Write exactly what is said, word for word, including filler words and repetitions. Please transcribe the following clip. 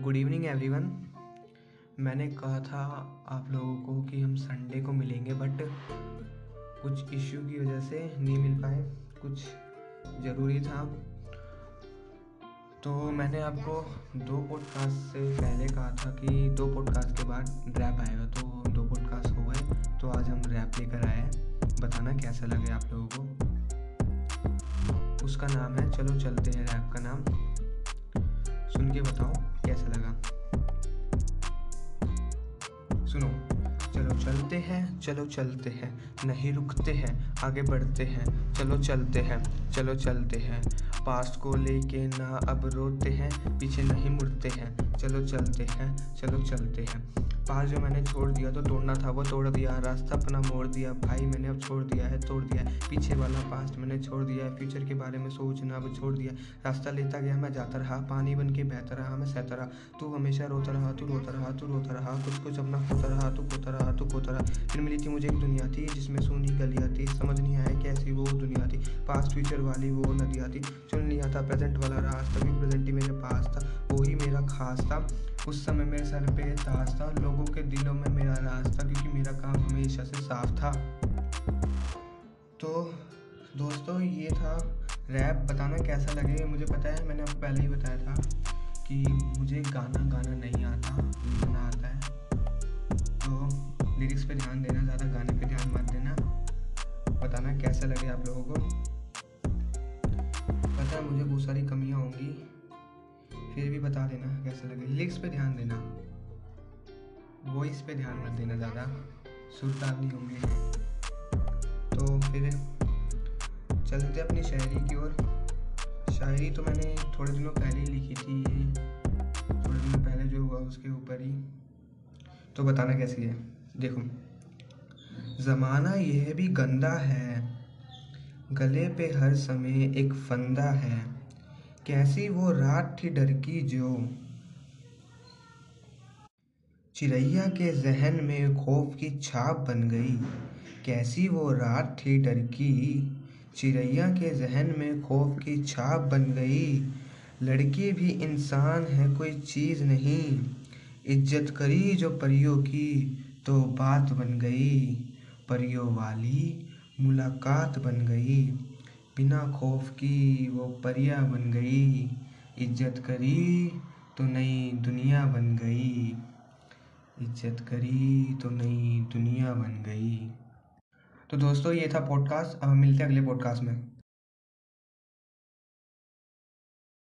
Good evening everyone. मैंने कहा था आप लोगों को कि हम संडे को मिलेंगे, बट कुछ इश्यू की वजह से नहीं मिल पाए, कुछ ज़रूरी था। तो मैंने आपको दो पॉडकास्ट से पहले कहा था कि दो पॉडकास्ट के बाद रैप आएगा, तो दो पॉडकास्ट हो गए। तो आज हम रैप लेकर आए, बताना कैसा लगे आप लोगों को। उसका नाम है चलो चलते हैं, रैप का नाम। सुन के बताओ कैसा लगा। सुनो, चलो चलते हैं, चलो चलते हैं, नहीं रुकते हैं, आगे बढ़ते हैं, चलो चलते हैं, चलो चलते हैं, पास्ट को लेके ना अब रोते हैं, पीछे नहीं मुड़ते हैं, चलो चलते हैं, चलो चलते हैं। पास जो मैंने छोड़ दिया, तो तोड़ना था वो तोड़ दिया, रास्ता अपना मोड़ दिया, भाई मैंने अब छोड़ दिया है, तोड़ दिया है, पीछे वाला पास्ट मैंने छोड़ दिया है, फ्यूचर के बारे में सोचना अब छोड़ दिया, रास्ता लेता गया मैं जाता रहा, पानी बन के बहता रहा मैं सहता रहा, तू हमेशा रोता रहा, तू रोता रहा, तू रोता रहा, कुछ कुछ अपना खोता रहा, तू खोता रहा, तू खोता रहा। फिर मिली थी मुझे एक दुनिया थी, जिसमें सोनी गलियाँ थी, समझ नहीं आया कैसी वो दुनिया थी, पास्ट फ्यूचर वाली वो नदियाँ थी, चुन लिया था प्रेजेंट वाला रास्ता, भी प्रेजेंट ही मेरे पास था, वो ही मेरा खास था, उस समय मेरे सर पे ताज था, लोगों के दिलों में मेरा राज था, क्योंकि मेरा काम हमेशा से साफ था। तो दोस्तों ये था रैप, बताना कैसा लगे। मुझे पता है, मैंने आपको पहले ही बताया था कि मुझे गाना गाना नहीं आता, लिखना आता है। तो लिरिक्स पे ध्यान देना, ज़्यादा गाने पे ध्यान मत देना। बताना कैसा लगे आप लोगों को। पता है मुझे बहुत सारी कमियाँ होंगी, फिर भी बता देना कैसा लगे। लिरिक्स पे ध्यान देना, वॉइस पे ध्यान मत देना ज़्यादा, सुर ताल नहीं होंगे। तो फिर चलते अपनी शायरी की ओर। शायरी तो मैंने थोड़े दिनों पहले ही लिखी थी, ये थोड़े दिनों पहले जो हुआ उसके ऊपर ही। तो बताना कैसी है। देखो, ज़माना यह भी गंदा है, गले पे हर समय एक फंदा है, कैसी वो रात थी डर की जो चिड़ैया के जहन में खौफ की छाप बन गई, कैसी वो रात थी डर की चिड़ैया के जहन में खौफ की छाप बन गई, लड़की भी इंसान है कोई चीज़ नहीं, इज्जत करी जो परियों की तो बात बन गई, परियों वाली मुलाकात बन गई, बिना खौफ की वो परिया बन गई, इज्जत करी तो नई दुनिया बन गई, इज्जत करी तो नई दुनिया बन गई। तो दोस्तों ये था पॉडकास्ट, अब हम मिलते हैं अगले पॉडकास्ट में।